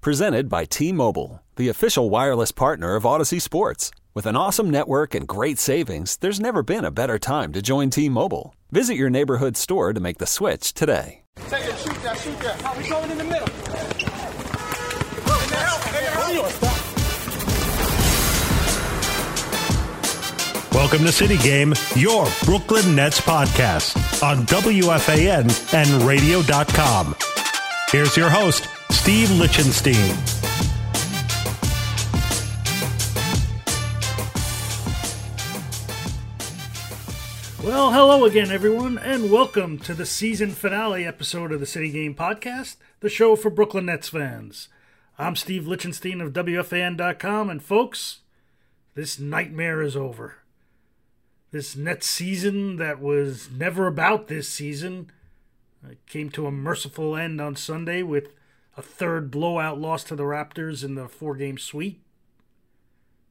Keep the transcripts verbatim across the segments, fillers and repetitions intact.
Presented by T-Mobile, the official wireless partner of Odyssey Sports. With an awesome network and great savings, there's never been a better time to join T-Mobile. Visit your neighborhood store to make the switch today. Take it, shoot that, shoot that. Oh, we're going in the middle. Welcome to City Game, your Brooklyn Nets podcast on W F A N and radio dot com. Here's your host, Steve Lichtenstein. Well, hello again, everyone, and welcome to the season finale episode of the City Game Podcast, the show for Brooklyn Nets fans. I'm Steve Lichtenstein of W F A N dot com, and folks, this nightmare is over. This Nets season that was never about this season came to a merciful end on Sunday with a third blowout loss to the Raptors in the four-game sweep.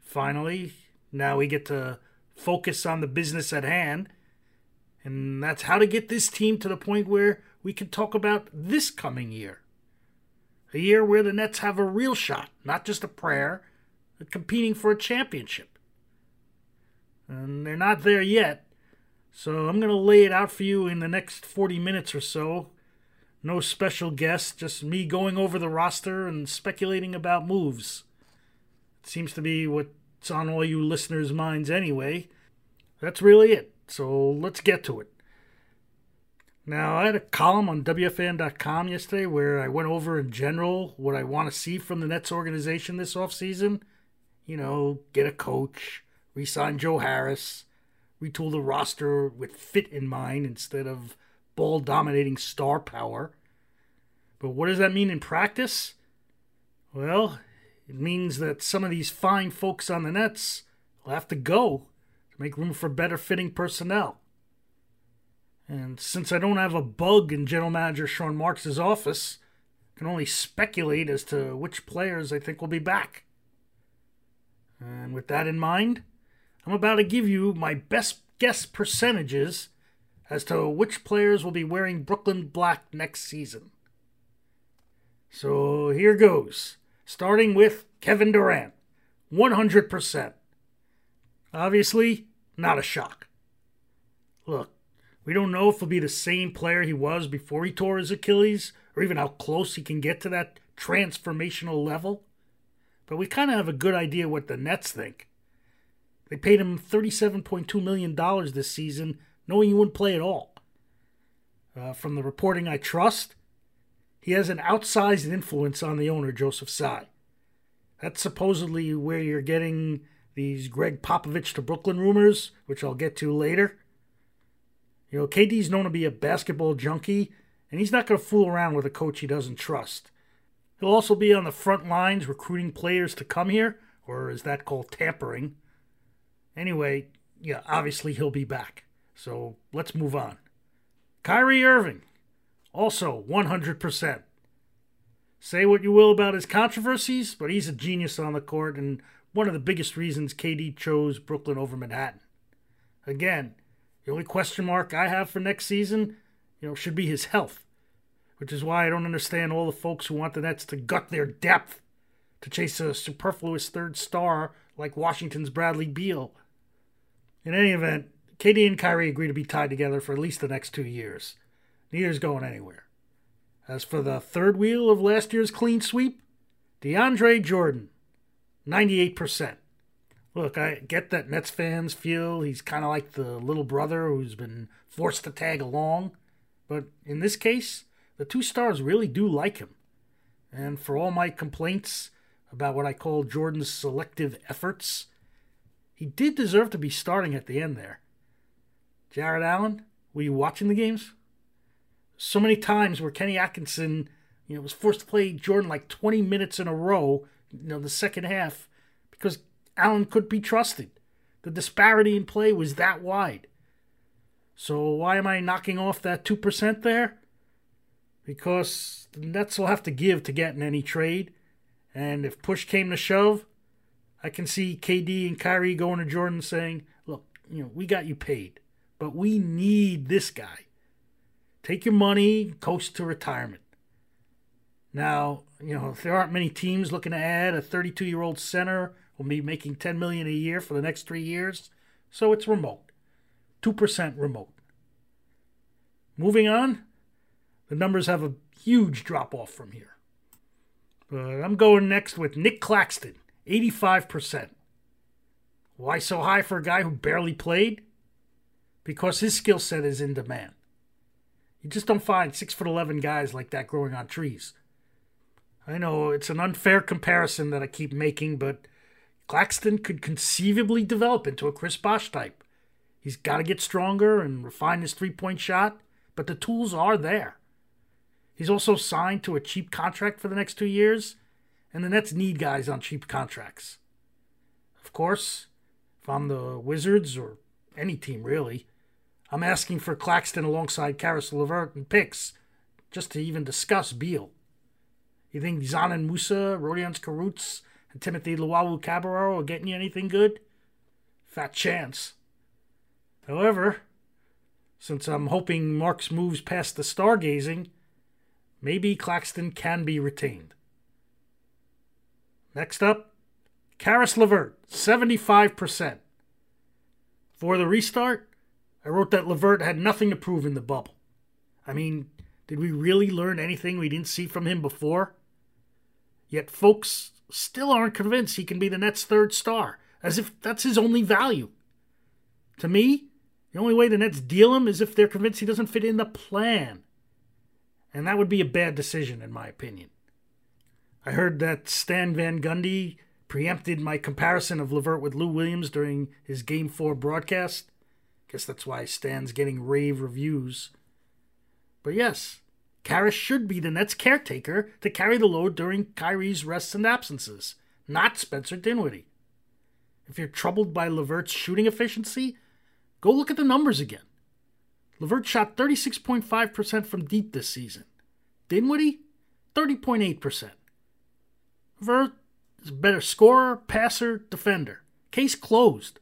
Finally, now we get to focus on the business at hand. And that's how to get this team to the point where we can talk about this coming year. A year where the Nets have a real shot, not just a prayer, at competing for a championship. And they're not there yet, so I'm going to lay it out for you in the next forty minutes or so. No special guests, just me going over the roster and speculating about moves. It seems to be what's on all you listeners' minds anyway. That's really it. So let's get to it. Now, I had a column on W F A N dot com yesterday where I went over in general what I want to see from the Nets organization this offseason. You know, get a coach, re-sign Joe Harris, retool the roster with fit in mind instead of ball-dominating star power. But what does that mean in practice? Well, it means that some of these fine folks on the Nets will have to go. Make room for better-fitting personnel. And since I don't have a bug in General Manager Sean Marks' office, I can only speculate as to which players I think will be back. And with that in mind, I'm about to give you my best guess percentages as to which players will be wearing Brooklyn black next season. So here goes. Starting with Kevin Durant. one hundred percent. Obviously, not a shock. Look, we don't know if he'll be the same player he was before he tore his Achilles, or even how close he can get to that transformational level. But we kind of have a good idea what the Nets think. They paid him thirty-seven point two million dollars this season, knowing he wouldn't play at all. Uh, from the reporting I trust, he has an outsized influence on the owner, Joseph Tsai. That's supposedly where you're getting these Greg Popovich to Brooklyn rumors, which I'll get to later. You know, K D's known to be a basketball junkie, and he's not going to fool around with a coach he doesn't trust. He'll also be on the front lines recruiting players to come here, or is that called tampering? Anyway, yeah, obviously he'll be back. So let's move on. Kyrie Irving, also one hundred percent. Say what you will about his controversies, but he's a genius on the court and one of the biggest reasons K D chose Brooklyn over Manhattan. Again, the only question mark I have for next season, you know, should be his health, which is why I don't understand all the folks who want the Nets to gut their depth to chase a superfluous third star like Washington's Bradley Beal. In any event, K D and Kyrie agree to be tied together for at least the next two years. Neither's going anywhere. As for the third wheel of last year's clean sweep, DeAndre Jordan. ninety-eight percent. Look, I get that Nets fans feel he's kind of like the little brother who's been forced to tag along. But in this case, the two stars really do like him. And for all my complaints about what I call Jordan's selective efforts, he did deserve to be starting at the end there. Jared Allen, were you watching the games? So many times where Kenny Atkinson you know, was forced to play Jordan like twenty minutes in a row, you know, the second half, because Allen couldn't be trusted. The disparity in play was that wide. So why am I knocking off that two percent there? Because the Nets will have to give to get in any trade. And if push came to shove, I can see K D and Kyrie going to Jordan saying, look, you know, we got you paid, but we need this guy. Take your money, coast to retirement. Now, you know, if there aren't many teams looking to add a thirty-two-year-old center who will be making ten million dollars a year for the next three years, so it's remote. two percent remote. Moving on, the numbers have a huge drop-off from here. But I'm going next with Nick Claxton, eighty-five percent. Why so high for a guy who barely played? Because his skill set is in demand. You just don't find six foot eleven guys like that growing on trees. I know it's an unfair comparison that I keep making, but Claxton could conceivably develop into a Chris Bosh type. He's got to get stronger and refine his three-point shot, but the tools are there. He's also signed to a cheap contract for the next two years, and the Nets need guys on cheap contracts. Of course, if I'm the Wizards, or any team really, I'm asking for Claxton alongside Caris LeVert and picks just to even discuss Beal. You think Dzanan Musa, Rodions Kurucs, and Timothé Luwawu-Cabarrot are getting you anything good? Fat chance. However, since I'm hoping Mark's moves past the stargazing, maybe Claxton can be retained. Next up, Caris LeVert, seventy-five percent. For the restart, I wrote that LeVert had nothing to prove in the bubble. I mean, did we really learn anything we didn't see from him before? Yet folks still aren't convinced he can be the Nets' third star, as if that's his only value. To me, the only way the Nets deal him is if they're convinced he doesn't fit in the plan. And that would be a bad decision, in my opinion. I heard that Stan Van Gundy preempted my comparison of LeVert with Lou Williams during his Game four broadcast. Guess that's why Stan's getting rave reviews. But yes, Caris should be the Nets' caretaker to carry the load during Kyrie's rests and absences, not Spencer Dinwiddie. If you're troubled by LeVert's shooting efficiency, go look at the numbers again. LeVert shot thirty-six point five percent from deep this season. Dinwiddie, thirty point eight percent. LeVert is a better scorer, passer, defender. Case closed.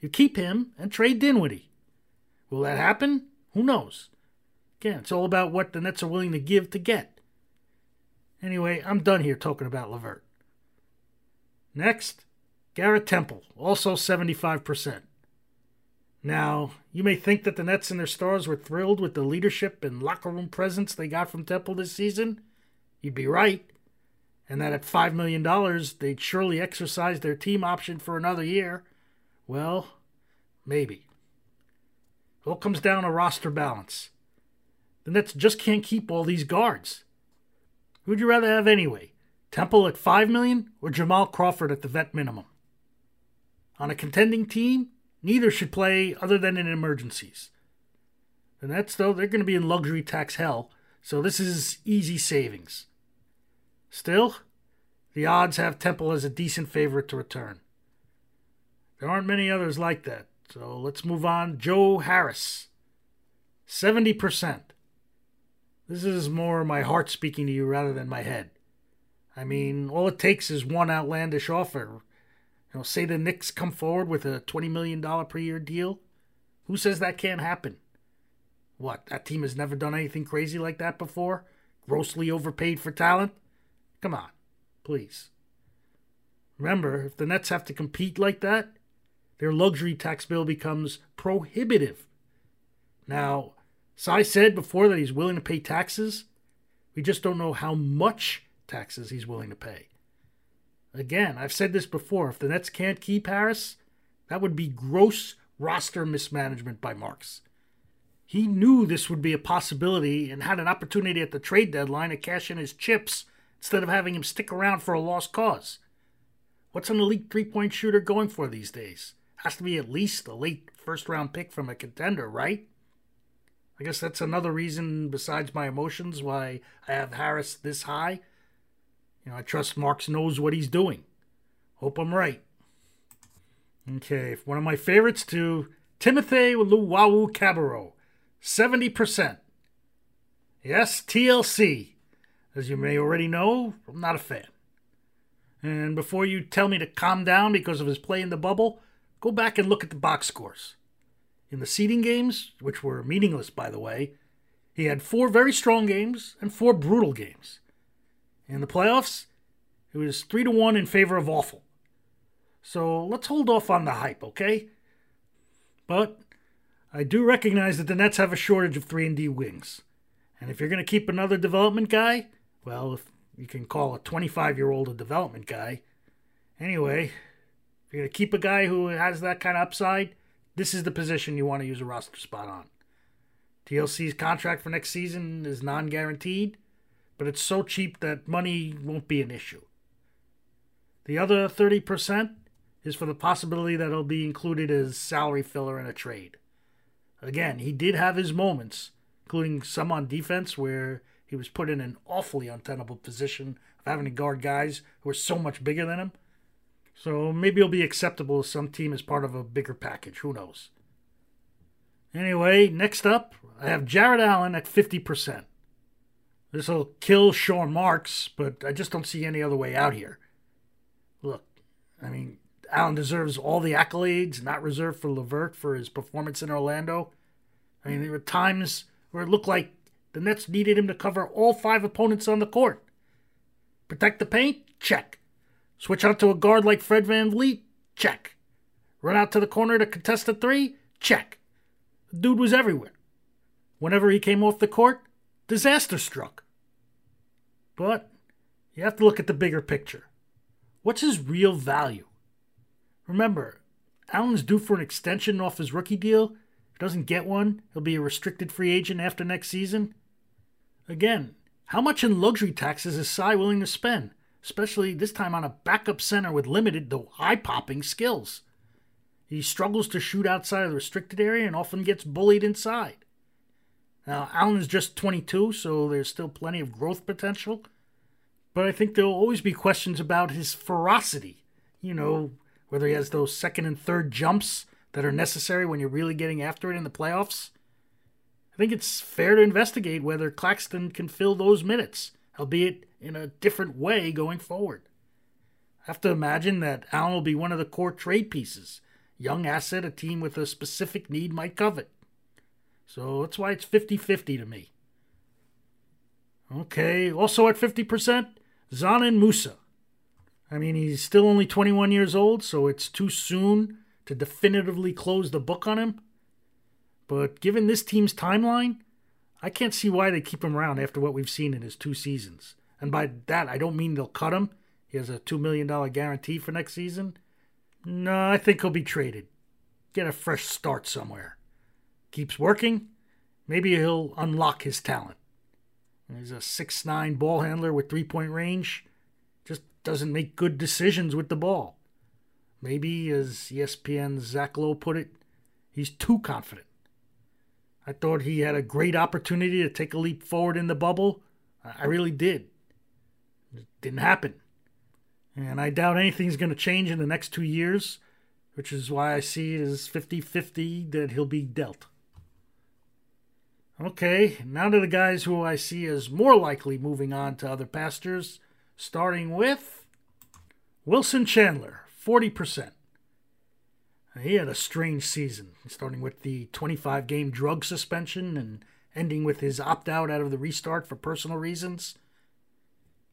You keep him and trade Dinwiddie. Will that happen? Who knows? Again, it's all about what the Nets are willing to give to get. Anyway, I'm done here talking about LeVert. Next, Garrett Temple, also seventy-five percent. Now, you may think that the Nets and their stars were thrilled with the leadership and locker room presence they got from Temple this season. You'd be right. And that at five million dollars, they'd surely exercise their team option for another year. Well, maybe. It all comes down to roster balance. The Nets just can't keep all these guards. Who'd you rather have anyway? Temple at five million dollars or Jamal Crawford at the vet minimum? On a contending team, neither should play other than in emergencies. The Nets, though, they're going to be in luxury tax hell, so this is easy savings. Still, the odds have Temple as a decent favorite to return. There aren't many others like that, so let's move on. Joe Harris, seventy percent. This is more my heart speaking to you rather than my head. I mean, all it takes is one outlandish offer. You know, say the Knicks come forward with a twenty million dollars per year deal. Who says that can't happen? What, that team has never done anything crazy like that before? Grossly overpaid for talent? Come on, please. Remember, if the Nets have to compete like that, their luxury tax bill becomes prohibitive. Now, Tsai said before that he's willing to pay taxes. We just don't know how much taxes he's willing to pay. Again, I've said this before, if the Nets can't keep Harris, that would be gross roster mismanagement by Marks. He knew this would be a possibility and had an opportunity at the trade deadline to cash in his chips instead of having him stick around for a lost cause. What's an elite three-point shooter going for these days? Has to be at least a late first-round pick from a contender, right? I guess that's another reason besides my emotions why I have Harris this high. You know, I trust Marks knows what he's doing. Hope I'm right. Okay, one of my favorites to Timothé Luwawu-Cabarrot, seventy percent. Yes, T L C. As you may already know, I'm not a fan. And before you tell me to calm down because of his play in the bubble, go back and look at the box scores. In the seeding games, which were meaningless, by the way, he had four very strong games and four brutal games. In the playoffs, it was three to one in favor of awful. So let's hold off on the hype, okay? But I do recognize that the Nets have a shortage of three and D wings. And if you're going to keep another development guy, well, if you can call a twenty-five-year-old a development guy. Anyway, if you're going to keep a guy who has that kind of upside, this is the position you want to use a roster spot on. T L C's contract for next season is non-guaranteed, but it's so cheap that money won't be an issue. The other thirty percent is for the possibility that it'll be included as salary filler in a trade. Again, he did have his moments, including some on defense where he was put in an awfully untenable position of having to guard guys who are so much bigger than him. So maybe he'll be acceptable to some team as part of a bigger package. Who knows? Anyway, next up, I have Jared Allen at fifty percent. This will kill Sean Marks, but I just don't see any other way out here. Look, I mean, Allen deserves all the accolades not reserved for LeVert for his performance in Orlando. I mean, there were times where it looked like the Nets needed him to cover all five opponents on the court. Protect the paint? Check. Switch out to a guard like Fred Van Vliet? Check. Run out to the corner to contest a three? Check. The dude was everywhere. Whenever he came off the court, disaster struck. But you have to look at the bigger picture. What's his real value? Remember, Allen's due for an extension off his rookie deal. If he doesn't get one, he'll be a restricted free agent after next season. Again, how much in luxury taxes is Tsai willing to spend? Especially this time on a backup center with limited, though eye-popping, skills. He struggles to shoot outside of the restricted area and often gets bullied inside. Now, Allen is just twenty-two, so there's still plenty of growth potential. But I think there will always be questions about his ferocity. You know, whether he has those second and third jumps that are necessary when you're really getting after it in the playoffs. I think it's fair to investigate whether Claxton can fill those minutes, albeit in a different way going forward. I have to imagine that Allen will be one of the core trade pieces. Young asset a team with a specific need might covet. So that's why it's fifty-fifty to me. Okay, also at fifty percent, Dzanan Musa. I mean, he's still only twenty-one years old, so it's too soon to definitively close the book on him. But given this team's timeline, I can't see why they keep him around after what we've seen in his two seasons. And by that, I don't mean they'll cut him. He has a two million dollars guarantee for next season. No, I think he'll be traded. Get a fresh start somewhere. Keeps working, maybe he'll unlock his talent. He's a six nine ball handler with three-point range. Just doesn't make good decisions with the ball. Maybe, as E S P N's Zach Lowe put it, he's too confident. I thought he had a great opportunity to take a leap forward in the bubble. I really did. It didn't happen. And I doubt anything's going to change in the next two years, which is why I see it as fifty-fifty that he'll be dealt. Okay, now to the guys who I see as more likely moving on to other pastures, starting with Wilson Chandler, forty percent. He had a strange season, starting with the twenty-five game drug suspension and ending with his opt-out out of the restart for personal reasons.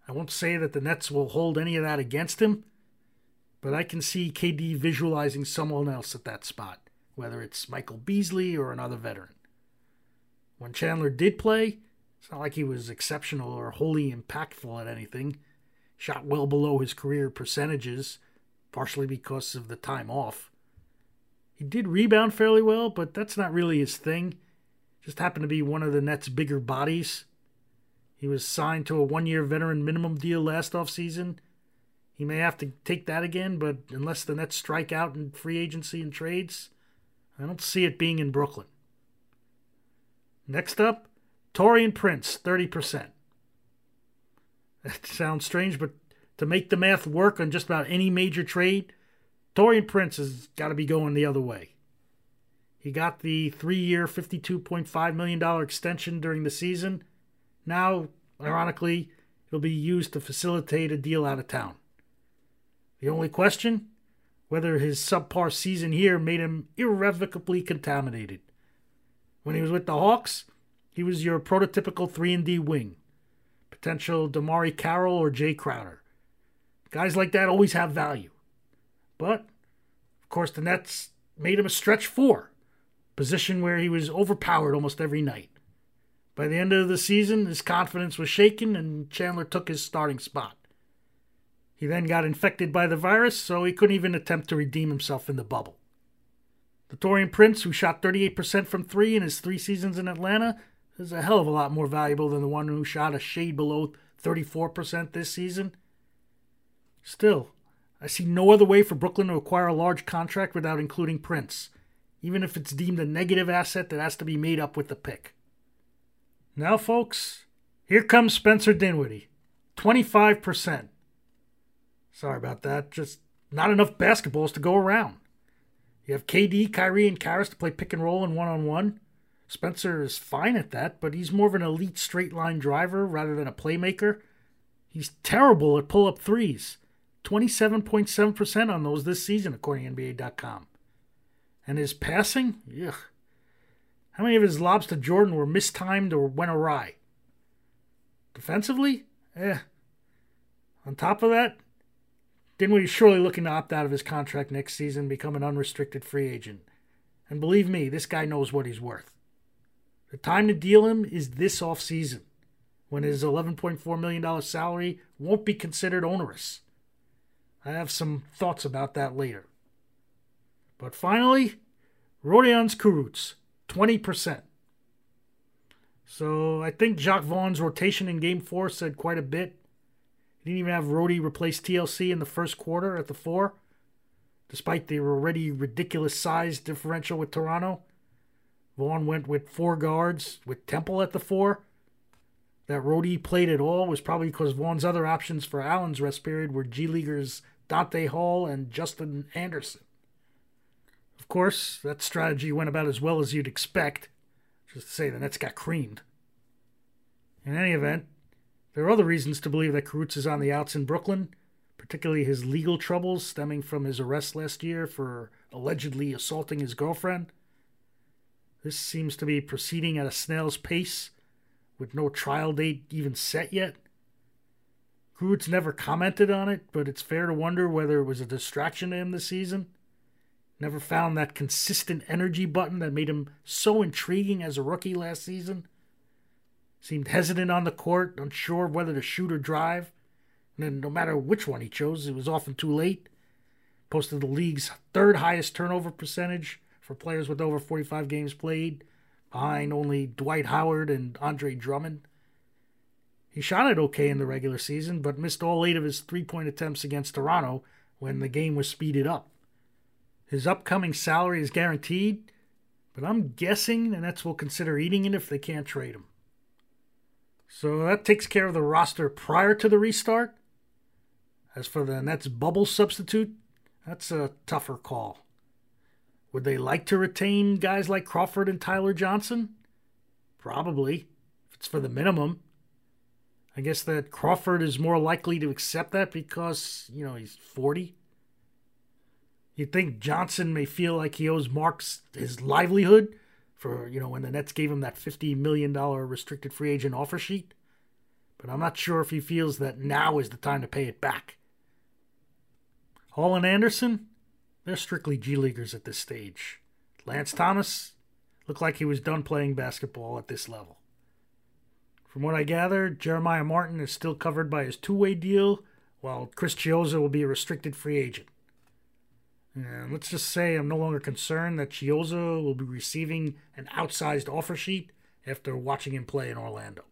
I won't say that the Nets will hold any of that against him, but I can see K D visualizing someone else at that spot, whether it's Michael Beasley or another veteran. When Chandler did play, it's not like he was exceptional or wholly impactful at anything. Shot well below his career percentages, partially because of the time off. He did rebound fairly well, but that's not really his thing. Just happened to be one of the Nets' bigger bodies. He was signed to a one-year veteran minimum deal last offseason. He may have to take that again, but unless the Nets strike out in free agency and trades, I don't see it being in Brooklyn. Next up, Taurean Prince, thirty percent. That sounds strange, but to make the math work on just about any major trade, Taurean Prince has got to be going the other way. He got the three-year, fifty-two point five million dollars extension during the season. Now, ironically, it'll be used to facilitate a deal out of town. The only question? Whether his subpar season here made him irrevocably contaminated. When he was with the Hawks, he was your prototypical three and D wing. Potential Damari Carroll or Jay Crowder. Guys like that always have value. But, of course, the Nets made him a stretch four, position where he was overpowered almost every night. By the end of the season, his confidence was shaken and Chandler took his starting spot. He then got infected by the virus, so he couldn't even attempt to redeem himself in the bubble. The Taurean Prince, who shot thirty-eight percent from three in his three seasons in Atlanta, is a hell of a lot more valuable than the one who shot a shade below thirty-four percent this season. Still, I see no other way for Brooklyn to acquire a large contract without including Prince, even if it's deemed a negative asset that has to be made up with the pick. Now, folks, here comes Spencer Dinwiddie, twenty-five percent. Sorry about that, just not enough basketballs to go around. You have K D, Kyrie, and Caris to play pick and roll and one-on-one. Spencer is fine at that, but he's more of an elite straight-line driver rather than a playmaker. He's terrible at pull-up threes. twenty-seven point seven percent on those this season, according to N B A dot com. And his passing? Ugh. How many of his lobs to Jordan were mistimed or went awry? Defensively? Eh. On top of that, Dinwiddie's surely looking to opt out of his contract next season and become an unrestricted free agent. And believe me, this guy knows what he's worth. The time to deal him is this offseason, when his eleven point four million dollars salary won't be considered onerous. I have some thoughts about that later. But finally, Rodions Kurucs, twenty percent. So I think Jacques Vaughn's rotation in Game four said quite a bit. He didn't even have Rodi replace T L C in the first quarter at the four, despite the already ridiculous size differential with Toronto. Vaughn went with four guards, with Temple at the four. That Rodi played at all was probably because Vaughn's other options for Allen's rest period were G-Leaguers Dante Hall and Justin Anderson. Of course, that strategy went about as well as you'd expect. Just to say the Nets got creamed. In any event, there are other reasons to believe that Kurucs is on the outs in Brooklyn, particularly his legal troubles stemming from his arrest last year for allegedly assaulting his girlfriend. This seems to be proceeding at a snail's pace, with no trial date even set yet. Kurucs never commented on it, but it's fair to wonder whether it was a distraction to him this season. Never found that consistent energy button that made him so intriguing as a rookie last season. Seemed hesitant on the court, unsure of whether to shoot or drive. And then no matter which one he chose, it was often too late. Posted the league's third highest turnover percentage for players with over forty-five games played, behind only Dwight Howard and Andre Drummond. He shot it okay in the regular season, but missed all eight of his three-point attempts against Toronto when the game was speeded up. His upcoming salary is guaranteed, but I'm guessing the Nets will consider eating it if they can't trade him. So that takes care of the roster prior to the restart. As for the Nets bubble substitute, that's a tougher call. Would they like to retain guys like Crawford and Tyler Johnson? Probably, if it's for the minimum. I guess that Crawford is more likely to accept that because, you know, he's forty. You'd think Johnson may feel like he owes Mark his livelihood for, you know, when the Nets gave him that fifty million dollars restricted free agent offer sheet. But I'm not sure if he feels that now is the time to pay it back. Hall and Anderson? They're strictly G-Leaguers at this stage. Lance Thomas looked like he was done playing basketball at this level. From what I gather, Jeremiah Martin is still covered by his two-way deal, while Chris Chiozza will be a restricted free agent. And let's just say I'm no longer concerned that Chiozza will be receiving an outsized offer sheet after watching him play in Orlando.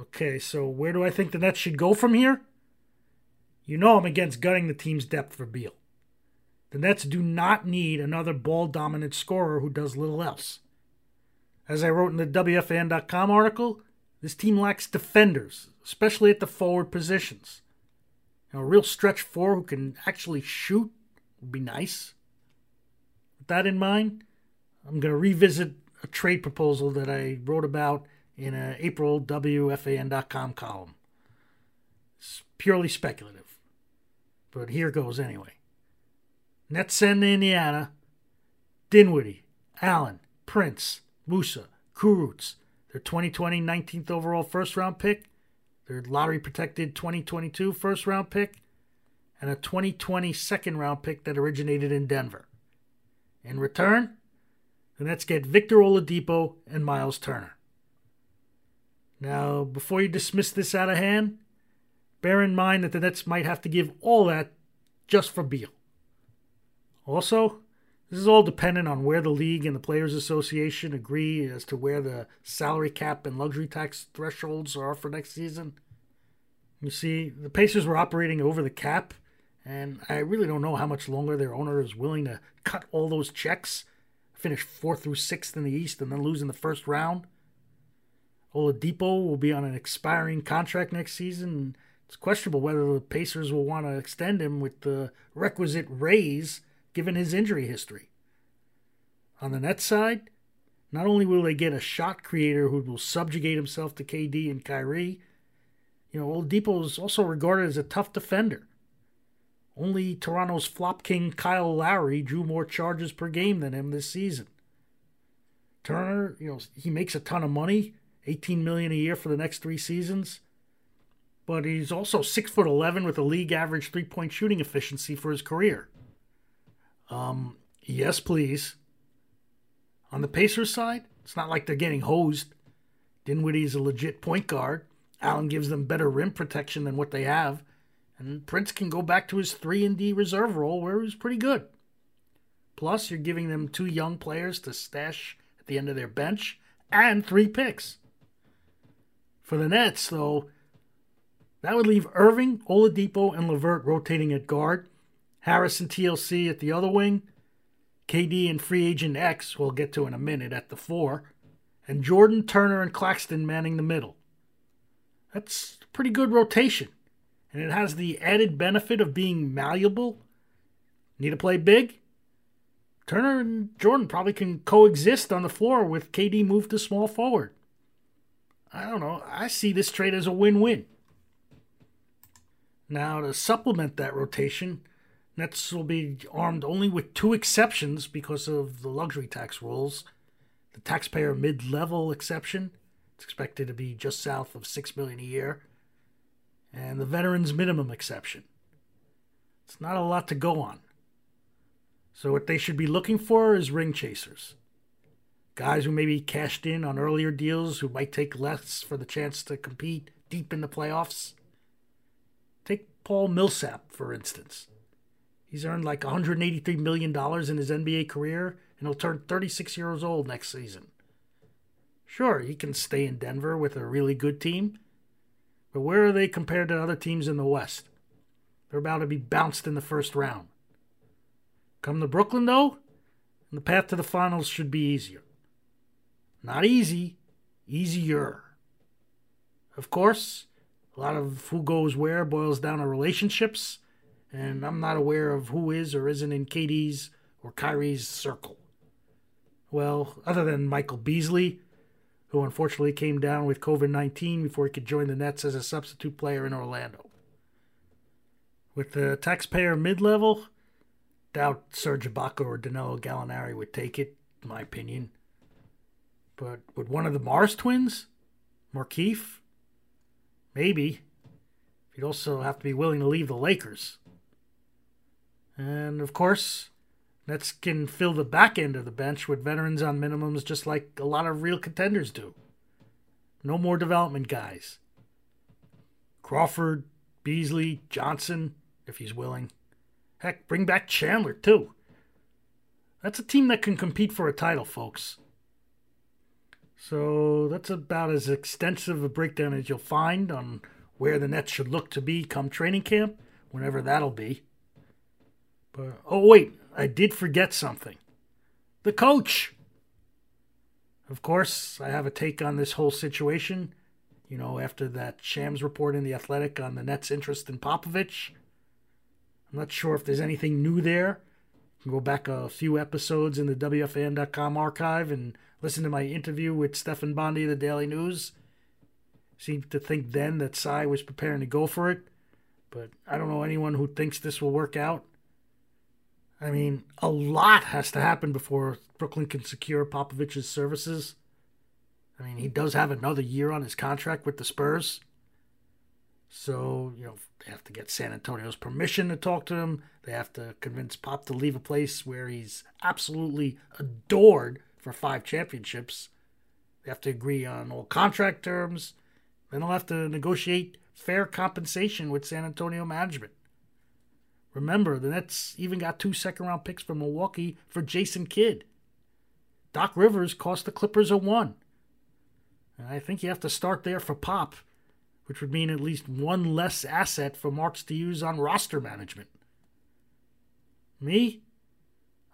Okay, so where do I think the Nets should go from here? You know I'm against gutting the team's depth for Beal. The Nets do not need another ball-dominant scorer who does little else. As I wrote in the W F N dot com article, this team lacks defenders, especially at the forward positions. Now, a real stretch four who can actually shoot would be nice. With that in mind, I'm going to revisit a trade proposal that I wrote about in an April W F A N dot com column. It's purely speculative, but here goes anyway. Nets send to Indiana Dinwiddie, Allen, Prince, Musa, Kurucs, their twenty twenty nineteenth overall first-round pick, their lottery-protected twenty twenty-two first-round pick, and a twenty twenty second-round pick that originated in Denver. In return, the Nets get Victor Oladipo and Miles Turner. Now, before you dismiss this out of hand, bear in mind that the Nets might have to give all that just for Beal. Also, this is all dependent on where the league and the Players Association agree as to where the salary cap and luxury tax thresholds are for next season. You see, the Pacers were operating over the cap, and I really don't know how much longer their owner is willing to cut all those checks, finish fourth through sixth in the East and then lose in the first round. Oladipo will be on an expiring contract next season, and it's questionable whether the Pacers will want to extend him with the requisite raise given his injury history. On the Nets side, not only will they get a shot creator who will subjugate himself to K D and Kyrie, you know, Oladipo is also regarded as a tough defender. Only Toronto's flop king Kyle Lowry drew more charges per game than him this season. Turner, you know, he makes a ton of money, eighteen million dollars a year for the next three seasons, but he's also six foot eleven with a league average three-point shooting efficiency for his career. Um, yes, please. On the Pacers side, it's not like they're getting hosed. Dinwiddie is a legit point guard. Allen gives them better rim protection than what they have. And Prince can go back to his three and D reserve role where he was pretty good. Plus, you're giving them two young players to stash at the end of their bench and three picks. For the Nets, though, that would leave Irving, Oladipo, and LeVert rotating at guard. Harris and T L C at the other wing, K D and free agent X, who we'll get to in a minute, at the four, and Jordan, Turner, and Claxton manning the middle. That's a pretty good rotation, and it has the added benefit of being malleable. Need to play big? Turner and Jordan probably can coexist on the floor with K D moved to small forward. I don't know. I see this trade as a win-win. Now, to supplement that rotation, Nets will be armed only with two exceptions because of the luxury tax rules. The taxpayer mid-level exception, it's expected to be just south of six million dollars a year, and the veterans minimum exception. It's not a lot to go on. So what they should be looking for is ring chasers. Guys who maybe cashed in on earlier deals who might take less for the chance to compete deep in the playoffs. Take Paul Millsap, for instance. He's earned like one hundred eighty-three million dollars in his N B A career, and he'll turn thirty-six years old next season. Sure, he can stay in Denver with a really good team, but where are they compared to other teams in the West? They're about to be bounced in the first round. Come to Brooklyn, though, and the path to the finals should be easier. Not easy, easier. Of course, a lot of who goes where boils down to relationships, and I'm not aware of who is or isn't in K D's or Kyrie's circle. Well, other than Michael Beasley, who unfortunately came down with covid nineteen before he could join the Nets as a substitute player in Orlando. With the taxpayer mid-level, doubt Serge Ibaka or Danilo Gallinari would take it, in my opinion. But would one of the Morris twins? Markieff? Maybe. You'd also have to be willing to leave the Lakers. And, of course, Nets can fill the back end of the bench with veterans on minimums just like a lot of real contenders do. No more development guys. Crawford, Beasley, Johnson, if he's willing. Heck, bring back Chandler, too. That's a team that can compete for a title, folks. So that's about as extensive a breakdown as you'll find on where the Nets should look to be come training camp, whenever that'll be. But, oh wait, I did forget something. The coach! Of course, I have a take on this whole situation. You know, after that Shams report in The Athletic on the Nets' interest in Popovich. I'm not sure if there's anything new there. You can go back a few episodes in the W F A N dot com archive and listen to my interview with Stephan Bondi of the Daily News. Seemed to think then that Tsai was preparing to go for it. But I don't know anyone who thinks this will work out. I mean, a lot has to happen before Brooklyn can secure Popovich's services. I mean, he does have another year on his contract with the Spurs. So, you know, they have to get San Antonio's permission to talk to him. They have to convince Pop to leave a place where he's absolutely adored for five championships. They have to agree on all contract terms. Then they'll have to negotiate fair compensation with San Antonio management. Remember, the Nets even got two second-round picks from Milwaukee for Jason Kidd. Doc Rivers cost the Clippers a one. And I think you have to start there for Pop, which would mean at least one less asset for Marks to use on roster management. Me?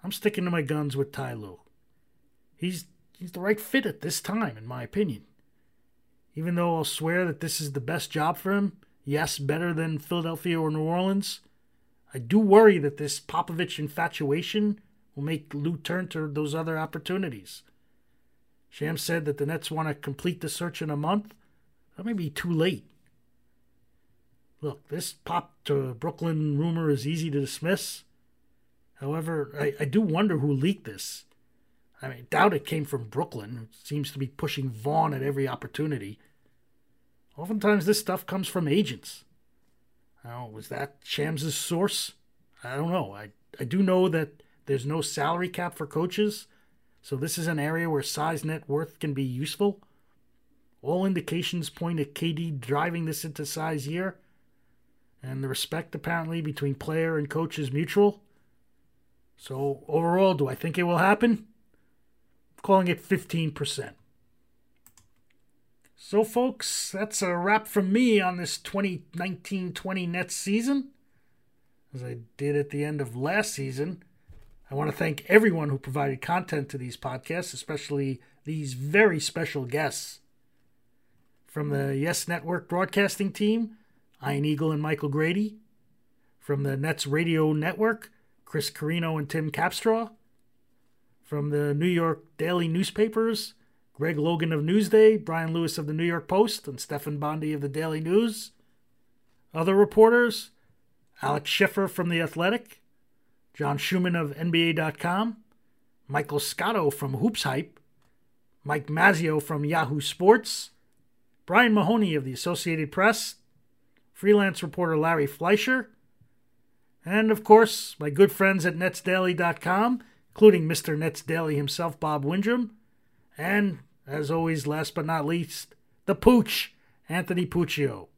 I'm sticking to my guns with Ty Lue. He's, he's the right fit at this time, in my opinion. Even though I'll swear that this is the best job for him, yes, better than Philadelphia or New Orleans, I do worry that this Popovich infatuation will make Lou turn to those other opportunities. Shams said that the Nets want to complete the search in a month. That may be too late. Look, this Pop to Brooklyn rumor is easy to dismiss. However, I, I do wonder who leaked this. I mean, doubt it came from Brooklyn, who seems to be pushing Vaughn at every opportunity. Oftentimes this stuff comes from agents. Now, was that Shams' source? I don't know. I, I do know that there's no salary cap for coaches, so this is an area where size net worth can be useful. All indications point at K D driving this into size year, and the respect apparently between player and coach is mutual. So overall, do I think it will happen? I'm calling it fifteen percent. So, folks, that's a wrap from me on this twenty nineteen twenty Nets season. As I did at the end of last season, I want to thank everyone who provided content to these podcasts, especially these very special guests. From the Yes Network broadcasting team, Ian Eagle and Michael Grady. From the Nets Radio Network, Chris Carino and Tim Capstraw. From the New York Daily Newspapers, Greg Logan of Newsday, Brian Lewis of the New York Post, and Stephan Bondi of the Daily News. Other reporters, Alex Schiffer from The Athletic, John Schumann of N B A dot com, Michael Scotto from Hoops Hype, Mike Mazzio from Yahoo Sports, Brian Mahoney of the Associated Press, freelance reporter Larry Fleischer, and, of course, my good friends at Nets Daily dot com, including Mister Nets Daily himself, Bob Windrum, and, as always, last but not least, the Pooch, Anthony Puccio.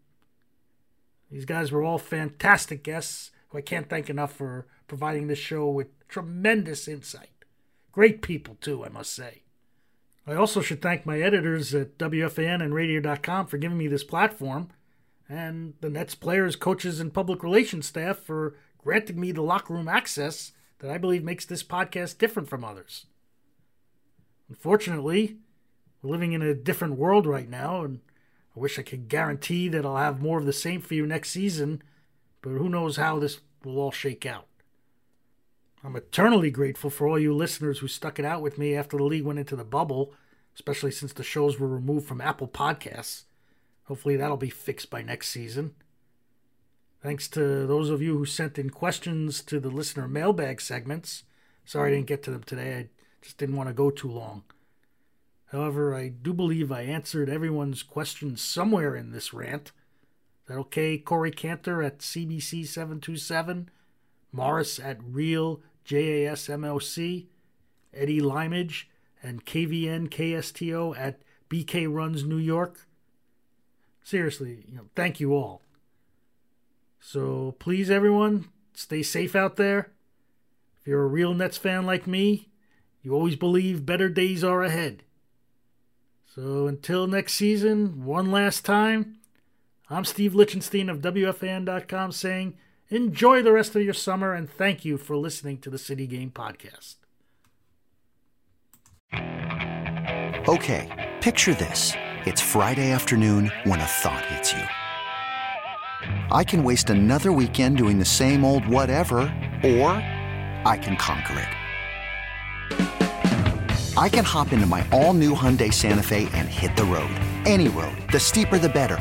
These guys were all fantastic guests who I can't thank enough for providing this show with tremendous insight. Great people, too, I must say. I also should thank my editors at W F A N and Radio dot com for giving me this platform, and the Nets players, coaches, and public relations staff for granting me the locker room access that I believe makes this podcast different from others. Unfortunately, we're living in a different world right now, and I wish I could guarantee that I'll have more of the same for you next season, but who knows how this will all shake out. I'm eternally grateful for all you listeners who stuck it out with me after the league went into the bubble, especially since the shows were removed from Apple Podcasts. Hopefully that'll be fixed by next season. Thanks to those of you who sent in questions to the listener mailbag segments. Sorry I didn't get to them today. I just didn't want to go too long. However, I do believe I answered everyone's questions somewhere in this rant. Is that okay? Corey Cantor at C B C seven two seven, Morris at Real J A S M O C, Eddie Limage, and K V N K S T O at B K Runs New York. Seriously, you know, thank you all. So please, everyone, stay safe out there. If you're a real Nets fan like me, you always believe better days are ahead. So until next season, one last time, I'm Steve Lichtenstein of W F A N dot com saying enjoy the rest of your summer and thank you for listening to the City Game Podcast. Okay, picture this. It's Friday afternoon when a thought hits you. I can waste another weekend doing the same old whatever, or I can conquer it. I can hop into my all-new Hyundai Santa Fe and hit the road. Any road. The steeper, the better.